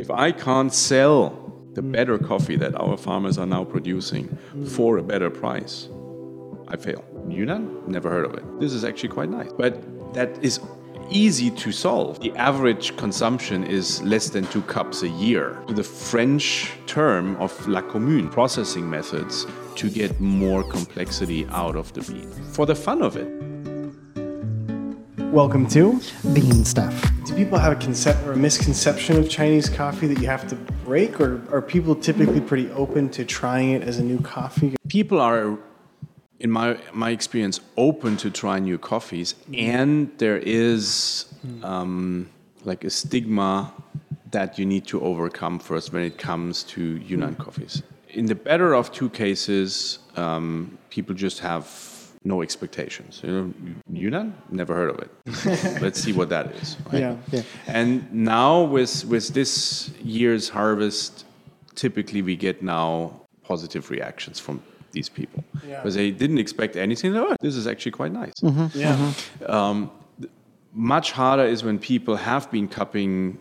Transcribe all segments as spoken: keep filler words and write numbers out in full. If I can't sell the better coffee that our farmers are now producing for a better price, I fail. Yunnan? Never heard of it. This is actually quite nice. But that is easy to solve. The average consumption is less than two cups a year. The French term of la commune, processing methods to get more complexity out of the bean. For the fun of it. Welcome to Bean Stuff. Do people have a concept or a misconception of Chinese coffee that you have to break, or are people typically pretty open to trying it as a new coffee? People are, in my my experience, open to try new coffees, and there is um, like a stigma that you need to overcome first when it comes to Yunnan coffees. In the better of two cases, um, people just have no expectations. You know, Yunnan? Never heard of it. Let's see what that is. Right? Yeah, yeah. And now with with this year's harvest, typically we get now positive reactions from these people. Yeah. Because they didn't expect anything. Oh, this is actually quite nice. Mm-hmm. Yeah. Mm-hmm. Um, th- much harder is when people have been cupping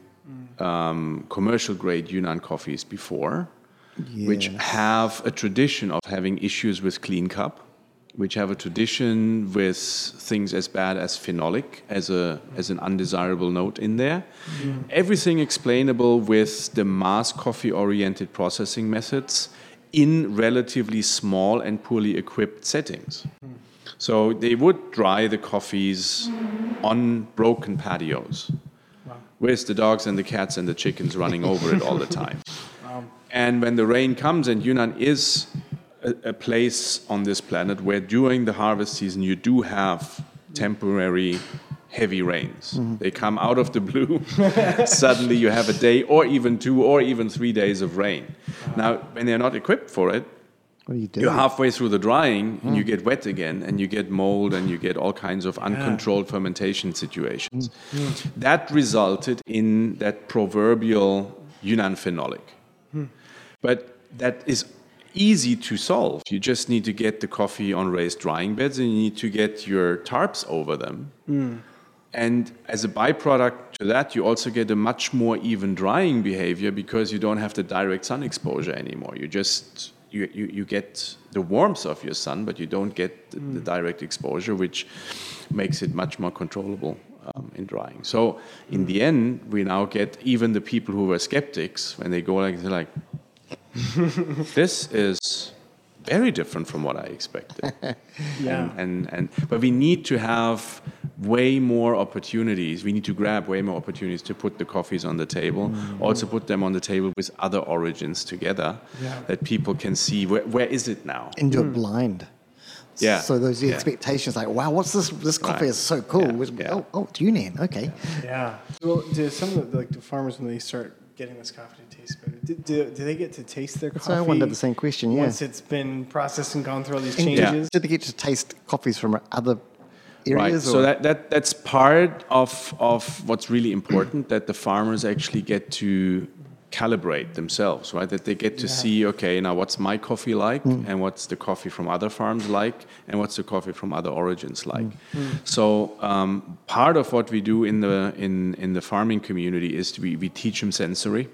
um, commercial grade Yunnan coffees before, yes. which have a tradition of having issues with clean cup, which have a tradition with things as bad as phenolic as a as an undesirable note in there. Mm. Everything explainable with the mass coffee-oriented processing methods in relatively small and poorly equipped settings. Mm. So they would dry the coffees on broken patios, wow. with the dogs and the cats and the chickens running over it all the time. Wow. And when the rain comes, and Yunnan is a place on this planet where during the harvest season you do have temporary heavy rains. Mm-hmm. They come out of the blue. Suddenly you have a day or even two or even three days of rain. Wow. Now, when they're not equipped for it, what are you doing? You're halfway through the drying mm. and you get wet again and you get mold and you get all kinds of uncontrolled yeah. fermentation situations. Mm. That resulted in that proverbial Yunnan phenolic. Mm. But that is easy to solve. You just need to get the coffee on raised drying beds and you need to get your tarps over them. Mm. And as a byproduct to that, you also get a much more even drying behavior because you don't have the direct sun exposure anymore. You just, you, you, you get the warmth of your sun, but you don't get the, mm. the direct exposure, which makes it much more controllable um, in drying. So in the end, we now get even the people who were skeptics, when they go like, they're like, this is very different from what I expected. yeah. And, and and but we need to have way more opportunities. We need to grab way more opportunities to put the coffees on the table. Mm-hmm. Also put them on the table with other origins together yeah. that people can see where where is it now? And you're mm. blind. Yeah. So those yeah. expectations, like, wow, what's this? This coffee right. is so cool. Yeah. With, yeah. Oh, oh, Yunnan. Okay. Yeah. Well, do some of the, like the farmers when they start getting this coffee to taste better. Do, do, do they get to taste their coffee? So I wondered the same question, yeah. Once it's been processed and gone through all these changes? Yeah. Did they get to taste coffees from other areas? Right, or? so that, that that's part of, of what's really important, that the farmers actually get to calibrate themselves, right? That they get to yeah. see, okay, now what's my coffee like mm. and what's the coffee from other farms like and what's the coffee from other origins like. Mm. Mm. So um, part of what we do in the in, in the farming community is to we, we teach them sensory.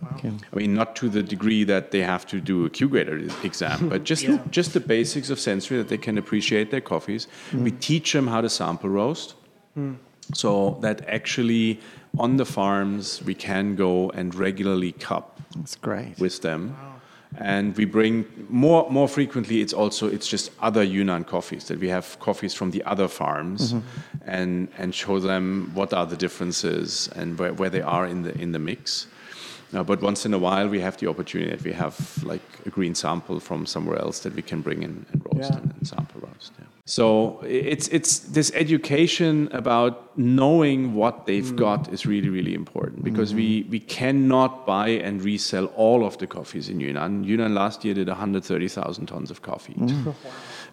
Wow. Okay. I mean, not to the degree that they have to do a Q-grader exam, but just yeah. just the basics of sensory that they can appreciate their coffees. Mm. We teach them how to sample roast. Mm. So that actually on the farms we can go and regularly cup That's great. With them. Wow. And we bring more more frequently it's also it's just other Yunnan coffees that we have coffees from the other farms mm-hmm. and and show them what are the differences and where, where they are in the in the mix. Uh, but once in a while we have the opportunity that we have like a green sample from somewhere else that we can bring in and roast yeah. and, and sample roast. Yeah. So it's it's this education about knowing what they've mm. got is really, really important because mm-hmm. we, we cannot buy and resell all of the coffees in Yunnan. Yunnan last year did one hundred thirty thousand tons of coffee. Mm.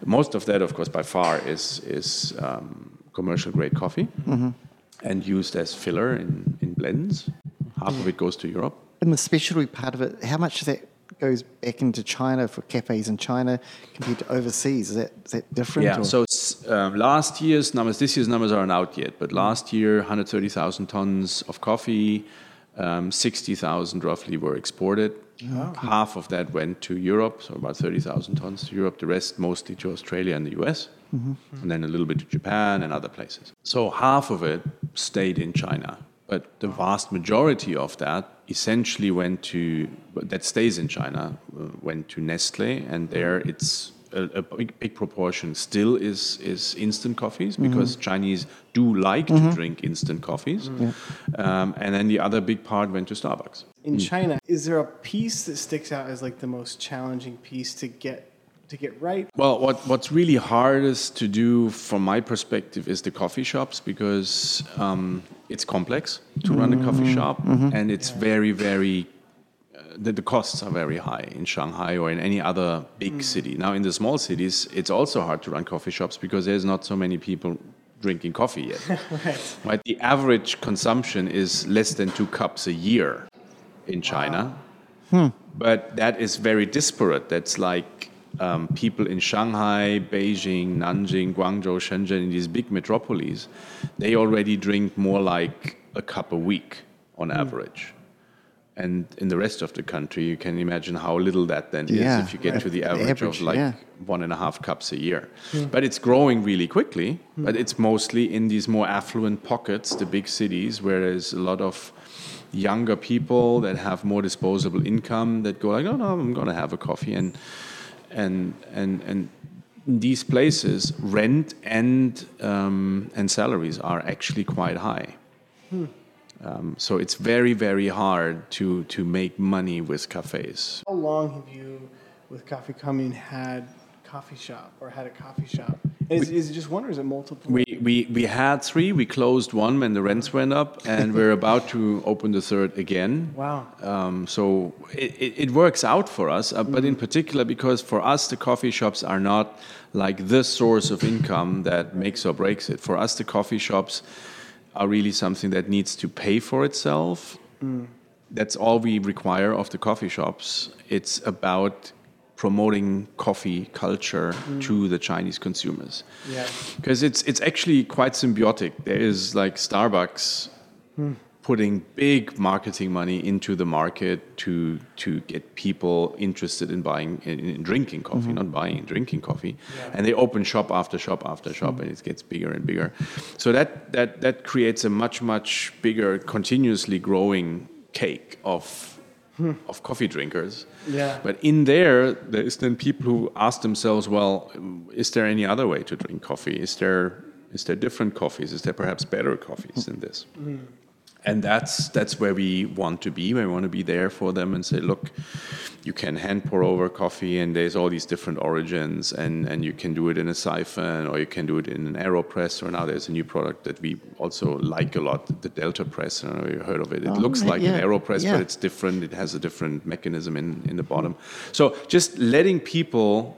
Most of that, of course, by far is, is um, commercial-grade coffee mm-hmm. and used as filler in, in blends. Half mm. of it goes to Europe. And the specialty part of it, how much is that goes back into China for cafes in China compared to overseas? Is that, is that different? Yeah, or? so um, last year's numbers, this year's numbers aren't out yet, but last year, one hundred thirty thousand tons of coffee, um, sixty thousand roughly were exported. Oh, okay. Half of that went to Europe, so about thirty thousand tons to Europe. The rest mostly to Australia and the U S, mm-hmm. and then a little bit to Japan and other places. So half of it stayed in China. But the vast majority of that essentially went to, that stays in China, went to Nestle. And there it's a, a big, big proportion still is, is instant coffees, because mm-hmm. Chinese do like mm-hmm. to drink instant coffees. Mm-hmm. Um, and then the other big part went to Starbucks. In mm. China, is there a piece that sticks out as like the most challenging piece to get to get right? Well, what, what's really hardest to do from my perspective is the coffee shops, because um, it's complex to mm-hmm. run a coffee shop, mm-hmm. and it's yeah. very, very, uh, the, the costs are very high in Shanghai or in any other big mm. city. Now, in the small cities, it's also hard to run coffee shops because there's not so many people drinking coffee yet. Right. Right? The average consumption is less than two cups a year in China. Wow. Hmm. But that is very disparate. That's like Um, people in Shanghai, Beijing, Nanjing, Guangzhou, Shenzhen, in these big metropolises, they already drink more like a cup a week on average. Mm. And in the rest of the country, you can imagine how little that then yeah, is if you get right. to the average, the average of like yeah. one and a half cups a year. Mm. But it's growing really quickly, mm. but it's mostly in these more affluent pockets, the big cities, where there's a lot of younger people that have more disposable income that go like, oh, no, I'm going to have a coffee. And And and and these places, rent and um, and salaries are actually quite high. Hmm. Um, so it's very, very hard to, to make money with cafes. How long have you, with Coffee Coming, had coffee shop or had a coffee shop? And is, we, is it just one or is it multiple? We, we, we had three. We closed one when the rents went up, and we're about to open the third again. Wow. Um, so it, it, it works out for us, uh, mm-hmm. but in particular because for us the coffee shops are not like the source of income that makes or breaks it. For us the coffee shops are really something that needs to pay for itself. Mm. That's all we require of the coffee shops. It's about promoting coffee culture mm. to the Chinese consumers, because yeah. it's it's actually quite symbiotic. There is like Starbucks mm. putting big marketing money into the market to to get people interested in buying in, in drinking coffee, mm-hmm. not buying drinking coffee, yeah. and they open shop after shop after shop, mm. and it gets bigger and bigger. So that that that creates a much much bigger, continuously growing cake of. of coffee drinkers. Yeah. But in there, there is then people who ask themselves, well, is there any other way to drink coffee? Is there is there different coffees? Is there perhaps better coffees than this? Mm. And that's that's where we want to be. We want to be there for them and say, look, you can hand pour over coffee and there's all these different origins, and, and you can do it in a siphon or you can do it in an AeroPress, or now there's a new product that we also like a lot, the Delta Press. I don't know if you heard of it. It oh, looks right, like yeah. an AeroPress, yeah. but it's different. It has a different mechanism in, in the bottom. So just letting people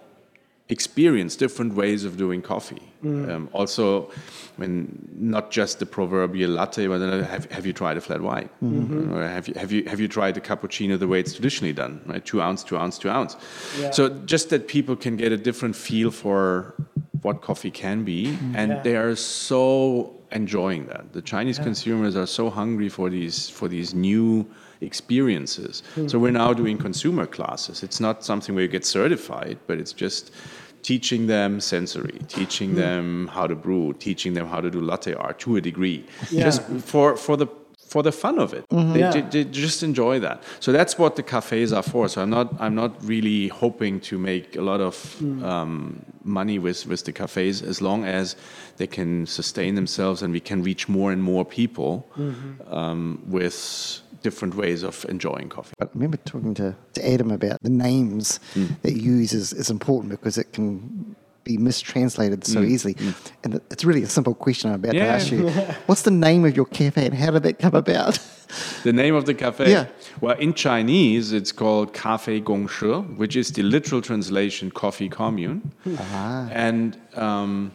experience different ways of doing coffee. Mm. Um, also, when not just the proverbial latte, but then have, have you tried a flat white? Mm-hmm. Or have you have you have you tried a cappuccino the way it's traditionally done? Right, two ounce, two ounce, two ounce. Yeah. So just that people can get a different feel for what coffee can be, mm. and yeah. they are so enjoying that. The Chinese yeah. consumers are so hungry for these for these new experiences. Mm-hmm. So we're now doing consumer classes. It's not something where you get certified, but it's just teaching them sensory, teaching mm. them how to brew, teaching them how to do latte art to a degree, yeah. just for, for the for the fun of it. Mm-hmm. They, yeah. they, they just enjoy that. So that's what the cafes are for. So I'm not I'm not really hoping to make a lot of mm. um, money with, with the cafes, as long as they can sustain themselves and we can reach more and more people mm-hmm. um, with different ways of enjoying coffee. But I remember talking to, to Adam about the names mm. that you use is, is important because it can be mistranslated so mm. easily. Mm. And it's really a simple question I'm about yeah. to ask you. What's the name of your cafe and how did that come about? The name of the cafe? Yeah. Well, in Chinese, it's called Cafe Gongshi, which is the literal translation coffee commune. Ah. And um,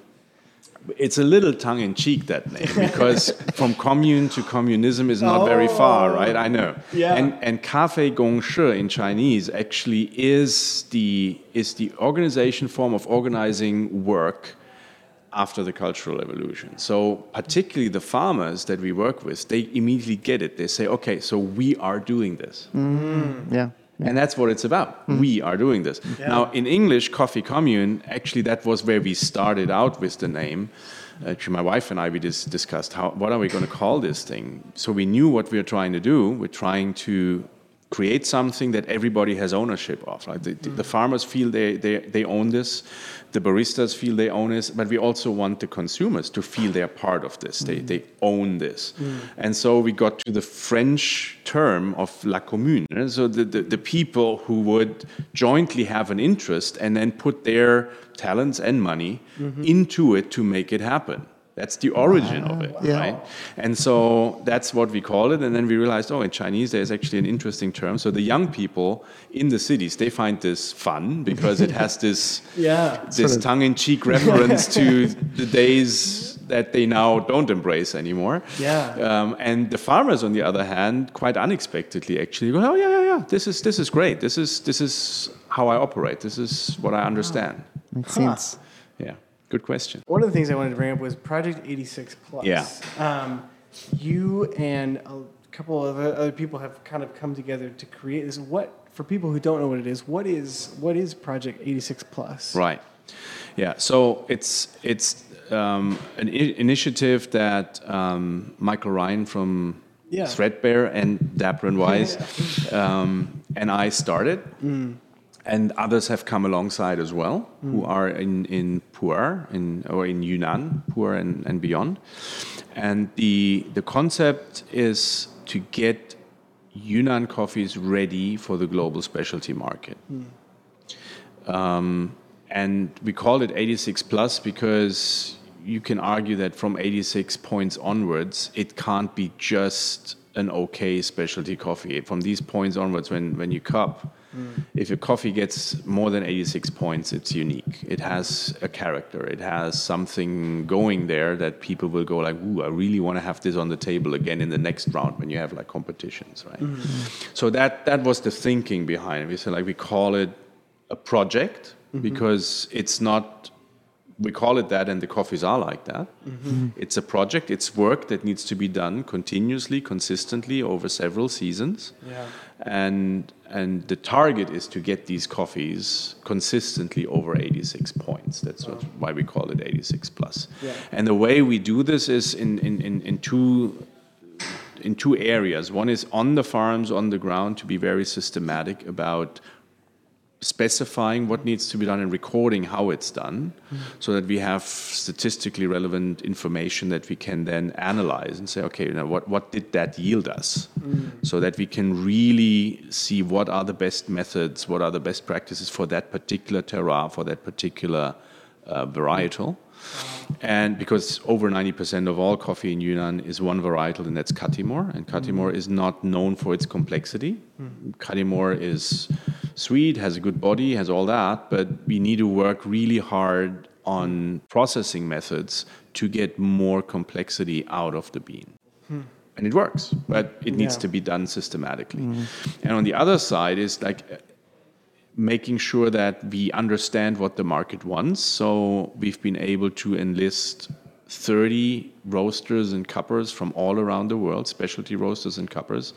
it's a little tongue-in-cheek, that name, because from commune to communism is not oh, very far, right? I know. Yeah. And and Cafe Gongshi in Chinese actually is the is the organization form of organizing work after the Cultural Revolution. So particularly the farmers that we work with, they immediately get it. They say, okay, so we are doing this. Mm-hmm. Yeah. Yeah. And that's what it's about. Mm-hmm. We are doing this. Yeah. Now, in English, Coffee Commune, actually, that was where we started out with the name. Actually, my wife and I, we just discussed, how, what are we going to call this thing? So we knew what we were trying to do. We're trying to create something that everybody has ownership of. Right? The, mm-hmm. the farmers feel they, they, they own this. The baristas feel they own this. But we also want the consumers to feel they are part of this. Mm-hmm. They, they own this. Mm-hmm. And so we got to the French term of la commune. So the, the, the people who would jointly have an interest and then put their talents and money mm-hmm. into it to make it happen. That's the origin wow. of it, yeah. right? And so that's what we call it. And then we realized, oh, in Chinese, there's actually an interesting term. So the young people in the cities, they find this fun because it has this yeah, this sort of tongue-in-cheek reference to the days that they now don't embrace anymore. Yeah. Um, and the farmers, on the other hand, quite unexpectedly, actually go, oh, yeah, yeah, yeah, this is this is great. This is, this is how I operate. This is what I understand. Makes huh. sense. Yeah. Good question. One of the things I wanted to bring up was Project eighty-six Plus. Yeah. Um, you and a couple of other people have kind of come together to create this. What, for people who don't know what it is, what is what is Project eighty-six Plus? Right. Yeah. So it's it's um, an I- initiative that um, Michael Ryan from yeah. Threadbare and Dapper and Wise yeah. um, and I started. Mm. And others have come alongside as well, mm. who are in, in Pu'er, in, or in Yunnan, Pu'er and, and beyond. And the the concept is to get Yunnan coffees ready for the global specialty market. Mm. Um, and we call it eighty-six Plus because you can argue that from eighty-six points onwards, it can't be just an okay specialty coffee. From these points onwards, when, when you cup, if your coffee gets more than eighty-six points, it's unique. It has a character. It has something going there that people will go like, ooh, I really want to have this on the table again in the next round when you have like competitions, right? Mm-hmm. So that that was the thinking behind it. We said like we call it a project mm-hmm. because it's not, we call it that and the coffees are like that. Mm-hmm. It's a project. It's work that needs to be done continuously, consistently over several seasons. Yeah. And and the target is to get these coffees consistently over eighty-six points. That's wow. why we call it eighty-six Plus. Yeah. And the way we do this is in, in, in, in two in two areas. One is on the farms, on the ground, to be very systematic about specifying what needs to be done and recording how it's done mm-hmm. so that we have statistically relevant information that we can then analyze and say, okay, you know, what, what did that yield us? Mm-hmm. So that we can really see what are the best methods, what are the best practices for that particular terroir, for that particular uh, varietal. And because over ninety percent of all coffee in Yunnan is one varietal, and that's Katimor. And Katimor mm-hmm. is not known for its complexity. Mm-hmm. Katimor is sweet, has a good body, has all that, but we need to work really hard on processing methods to get more complexity out of the bean. Hmm. And it works, but it needs yeah. to be done systematically. Mm-hmm. And on the other side is like making sure that we understand what the market wants. So we've been able to enlist thirty roasters and cuppers from all around the world, specialty roasters and cuppers.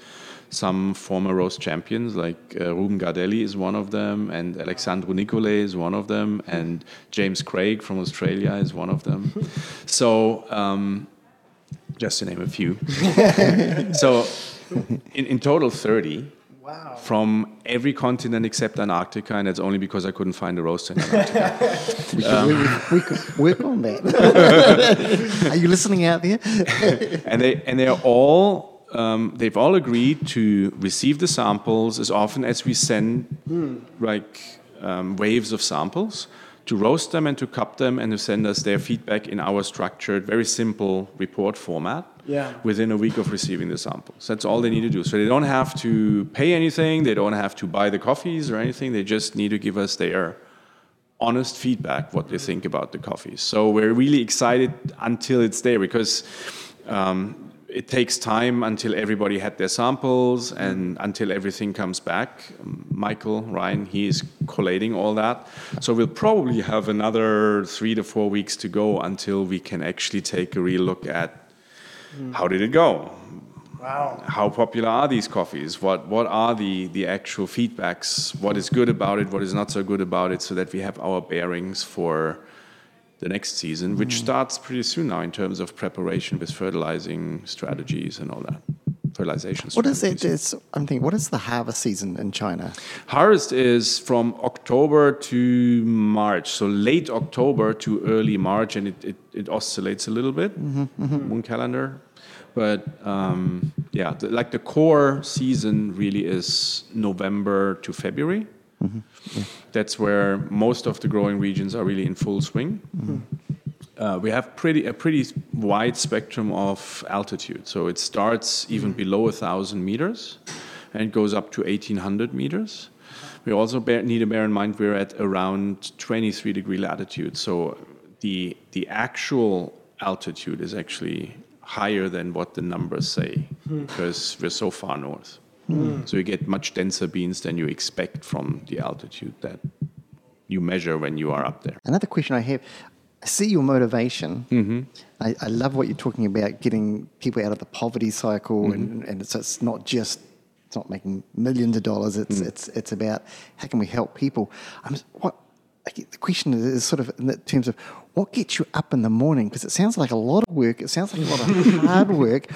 Some former roast champions, like uh, Ruben Gardelli is one of them, and Alexandru Nicole is one of them, and James Craig from Australia is one of them. So, um, just to name a few. So, in, in total, thirty. Wow. From every continent except Antarctica, and that's only because I couldn't find a roaster in Antarctica. we, could, um, we, we could work on that. Are you listening out there? and they and they're all um, they've all agreed to receive the samples as often as we send mm. like um, waves of samples, to roast them and to cup them and to send us their feedback in our structured, very simple report format. Yeah. Within a week of receiving the samples. That's all they need to do. So they don't have to pay anything. They don't have to buy the coffees or anything. They just need to give us their honest feedback, what they think about the coffees. So we're really excited until it's there because um, it takes time until everybody had their samples and until everything comes back. Michael Ryan, he is collating all that. So we'll probably have another three to four weeks to go until we can actually take a real look at how did it go? Wow. How popular are these coffees? What what are the, the actual feedbacks? What is good about it? What is not so good about it? So that we have our bearings for the next season, which mm. starts pretty soon now in terms of preparation with fertilizing strategies and all that. Fertilization what strategies. What is it? Is, I'm thinking, what is the harvest season in China? Harvest is from October to March. So late October to early March, and it, it, it oscillates a little bit. Mm-hmm, mm-hmm. Moon calendar. But um, yeah, the, like the core season really is November to February. Mm-hmm. Yeah. That's where most of the growing regions are really in full swing. Mm-hmm. Uh, we have pretty a pretty wide spectrum of altitude. So it starts even mm-hmm. below one thousand meters and goes up to eighteen hundred meters. We also bear, need to bear in mind we're at around twenty-three degree latitude. So the the actual altitude is actually higher than what the numbers say mm-hmm. because we're so far north. Mm. So you get much denser beans than you expect from the altitude that you measure when you are up there. Another question I have, I see your motivation. Mm-hmm. I, I love what you're talking about, getting people out of the poverty cycle, mm-hmm. and, and it's, it's not just, it's not making millions of dollars, it's mm. it's it's about how can we help people. I'm what I get, the question is sort of in terms of what gets you up in the morning? Because it sounds like a lot of work. It sounds like a lot of hard work.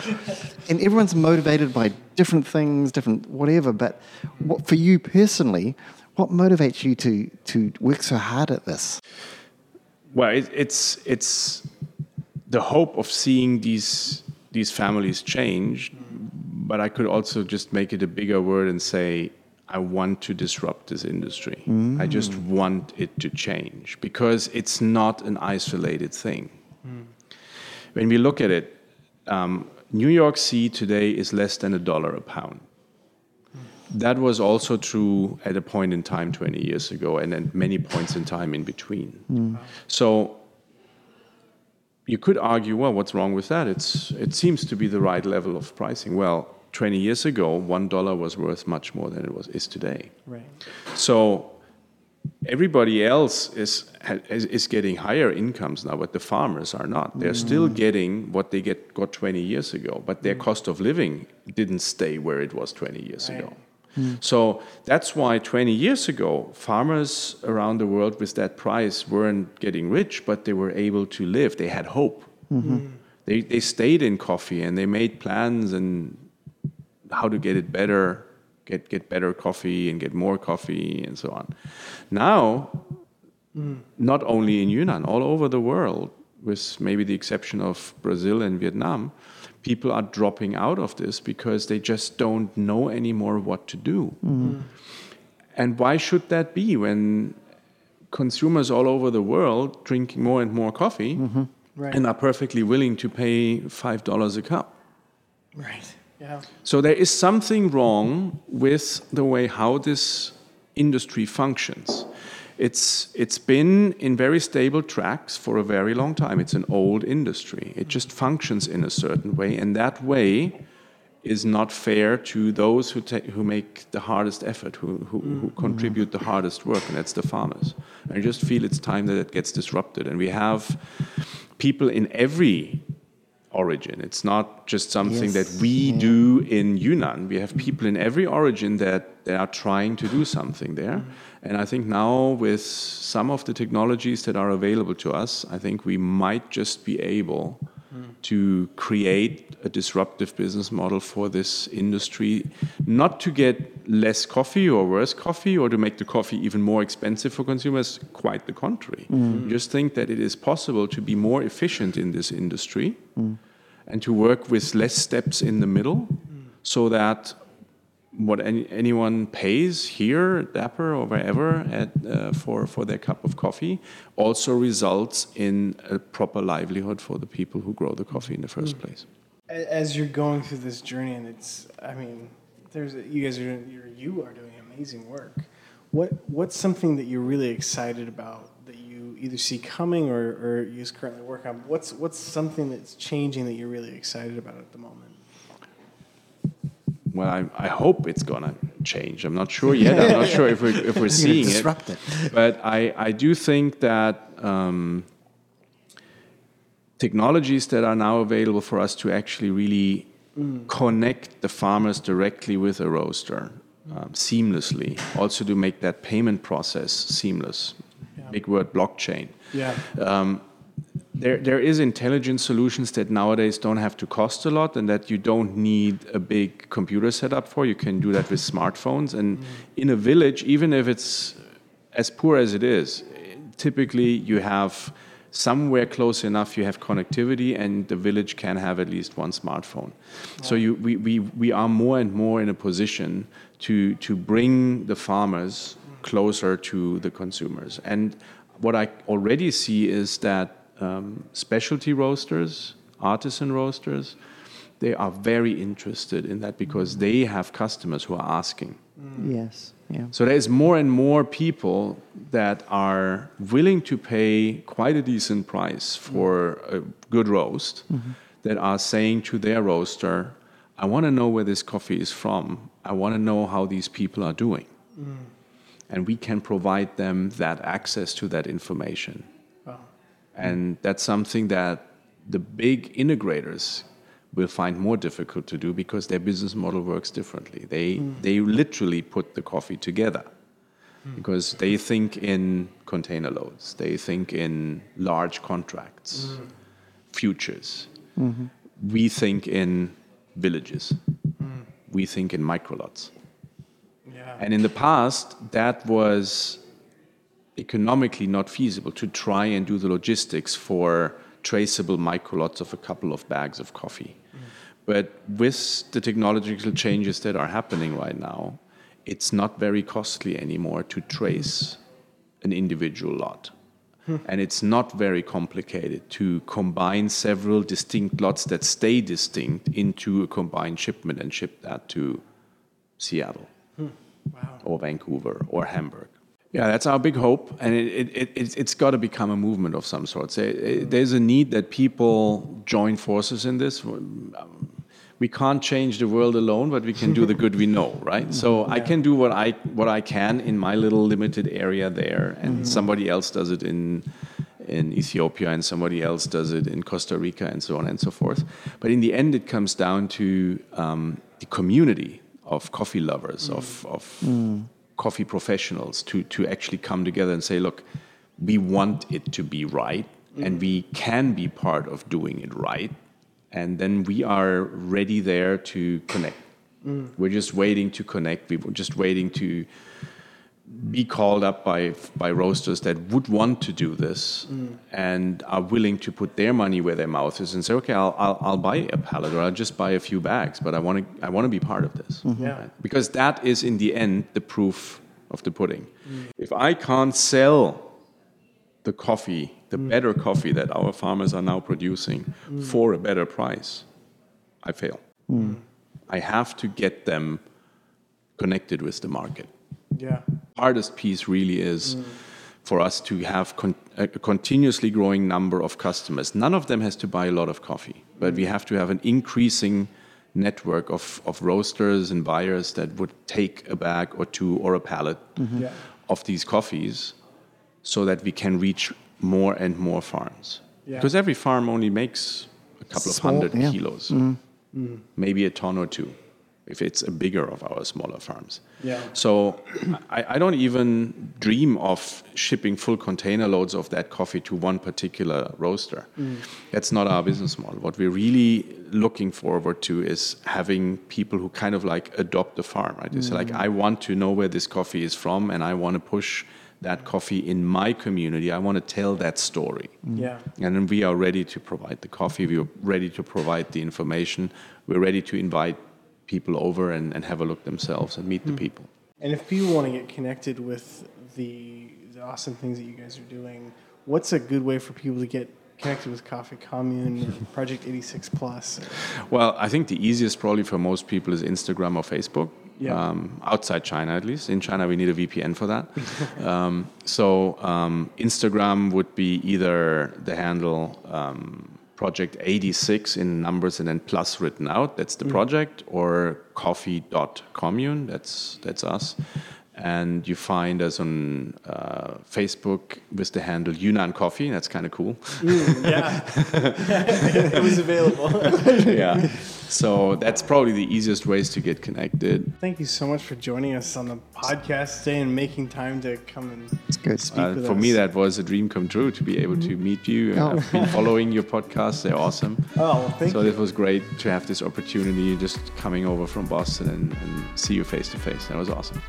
And everyone's motivated by different things, different whatever. But what, for you personally, what motivates you to, to work so hard at this? Well, it, it's it's the hope of seeing these these families change. But I could also just make it a bigger word and say, I want to disrupt this industry. Mm. I just want it to change because it's not an isolated thing. Mm. When we look at it, um, New York C today is less than a dollar a pound. Mm. That was also true at a point in time twenty years ago and at many points in time in between. Mm. So you could argue, well, what's wrong with that? It's, it seems to be the right level of pricing. Well, twenty years ago, one dollar was worth much more than it was is today. Right. So everybody else is, is is getting higher incomes now, but the farmers are not. They're mm. still getting what they get got twenty years ago, but their mm. cost of living didn't stay where it was twenty years right. ago. Mm. So that's why twenty years ago, farmers around the world with that price weren't getting rich, but they were able to live. They had hope. Mm-hmm. Mm. They they stayed in coffee and they made plans and how to get it better, get get better coffee and get more coffee and so on. Now, mm. not only in Yunnan, all over the world, with maybe the exception of Brazil and Vietnam, people are dropping out of this because they just don't know anymore what to do. Mm-hmm. And why should that be when consumers all over the world drinking more and more coffee mm-hmm. right. and are perfectly willing to pay five dollars a cup? Right. Yeah. So there is something wrong with the way how this industry functions. It's it's been in very stable tracks for a very long time. It's an old industry. It just functions in a certain way, and that way is not fair to those who ta- who make the hardest effort, who who, mm. who contribute mm. the hardest work, and that's the farmers. And I just feel it's time that it gets disrupted, and we have people in every origin. It's not just something yes. that we yeah. do in Yunnan. We have people in every origin that, that are trying to do something there. Mm. And I think now with some of the technologies that are available to us, I think we might just be able mm. to create a disruptive business model for this industry, not to get less coffee or worse coffee or to make the coffee even more expensive for consumers. Quite the contrary. Mm. Just think that it is possible to be more efficient in this industry mm. and to work with less steps in the middle mm. so that what any, anyone pays here at Dapper or wherever at, uh, for, for their cup of coffee also results in a proper livelihood for the people who grow the coffee in the first mm. place. As you're going through this journey, and it's, I mean, there's you guys are doing, you are doing amazing work. What what's something that you're really excited about that you either see coming or, or you just currently work on? What's what's something that's changing that you're really excited about at the moment? Well, I, I hope it's gonna change. I'm not sure yet. I'm not sure if we're if we're seeing it. it. But I, I do think that um, technologies that are now available for us to actually really mm. connect the farmers directly with a roaster um, seamlessly, also to make that payment process seamless. Yeah. Big word, blockchain. Yeah. Um, There, there is intelligent solutions that nowadays don't have to cost a lot and that you don't need a big computer setup for. You can do that with smartphones. And mm. in a village, even if it's as poor as it is, typically you have somewhere close enough, you have connectivity and the village can have at least one smartphone. Yeah. So you, we, we, we are more and more in a position to, to bring the farmers closer to the consumers. And what I already see is that Um, specialty roasters, artisan roasters, they are very interested in that because they have customers who are asking. Mm. Yes. Yeah. So there's more and more people that are willing to pay quite a decent price for mm. a good roast mm-hmm. that are saying to their roaster, I want to know where this coffee is from. I want to know how these people are doing. Mm. And we can provide them that access to that information. And that's something that the big integrators will find more difficult to do because their business model works differently. They mm. they literally put the coffee together mm. because they think in container loads. They think in large contracts, mm. futures. Mm-hmm. We think in villages. Mm. We think in microlots. Yeah. And in the past, that was economically not feasible to try and do the logistics for traceable microlots of a couple of bags of coffee. Mm. But with the technological changes that are happening right now, it's not very costly anymore to trace an individual lot. Mm. And it's not very complicated to combine several distinct lots that stay distinct into a combined shipment and ship that to Seattle mm. wow. or Vancouver or Hamburg. Yeah, that's our big hope, and it, it, it, it's got to become a movement of some sort. There's a need that people join forces in this. We can't change the world alone, but we can do the good we know, right? So yeah. I can do what I what I can in my little limited area there, and mm-hmm. somebody else does it in in Ethiopia, and somebody else does it in Costa Rica, and so on and so forth. But in the end, it comes down to um, the community of coffee lovers, mm. of... of mm. coffee professionals to to actually come together and say, look, we want it to be right mm. and we can be part of doing it right, and then we are ready there to connect. Mm. We're just waiting to connect. We were just waiting to be called up by by roasters that would want to do this mm. and are willing to put their money where their mouth is and say, okay, I'll I'll, I'll buy a pallet or I'll just buy a few bags, but I want to I want to be part of this. Mm-hmm. Yeah. Right? Because that is in the end the proof of the pudding. Mm. If I can't sell the coffee, the mm. better coffee that our farmers are now producing mm. for a better price, I fail. Mm. I have to get them connected with the market. Yeah. Hardest piece really is mm. for us to have con- a continuously growing number of customers. None of them has to buy a lot of coffee, but mm. we have to have an increasing network of, of roasters and buyers that would take a bag or two or a pallet mm-hmm. yeah. of these coffees so that we can reach more and more farms. Yeah. Because every farm only makes a couple of Small, hundred yeah. kilos, mm-hmm. Mm-hmm. maybe a ton or two, if it's a bigger of our smaller farms. Yeah. So I, I don't even dream of shipping full container loads of that coffee to one particular roaster. Mm. That's not our business model. What we're really looking forward to is having people who kind of like adopt the farm, right? It's mm. like, I want to know where this coffee is from and I want to push that coffee in my community. I want to tell that story. Yeah. And then we are ready to provide the coffee. We are ready to provide the information. We're ready to invite people over and, and have a look themselves and meet mm. the people. And if people want to get connected with the, the awesome things that you guys are doing, what's a good way for people to get connected with Coffee Commune and Project eighty-six Plus? Well, I think the easiest probably for most people is Instagram or Facebook. yeah. um, outside China at least. In China, we need a V P N for that. um, so um, Instagram would be either the handle um, project eighty-six in numbers and then plus written out. That's the mm. project, or coffee dot commune. That's that's us. And you find us on uh, Facebook with the handle Yunnan Coffee. That's kind of cool. Mm, yeah. It was available. Yeah. So that's probably the easiest ways to get connected. Thank you so much for joining us on the podcast today and making time to come and it's good. speak uh, with for us. For me, that was a dream come true to be able mm-hmm. to meet you. Oh. I've been following your podcast. They're awesome. Oh, well, thank so you. So it was great to have this opportunity just coming over from Boston and, and see you face to face. That was awesome.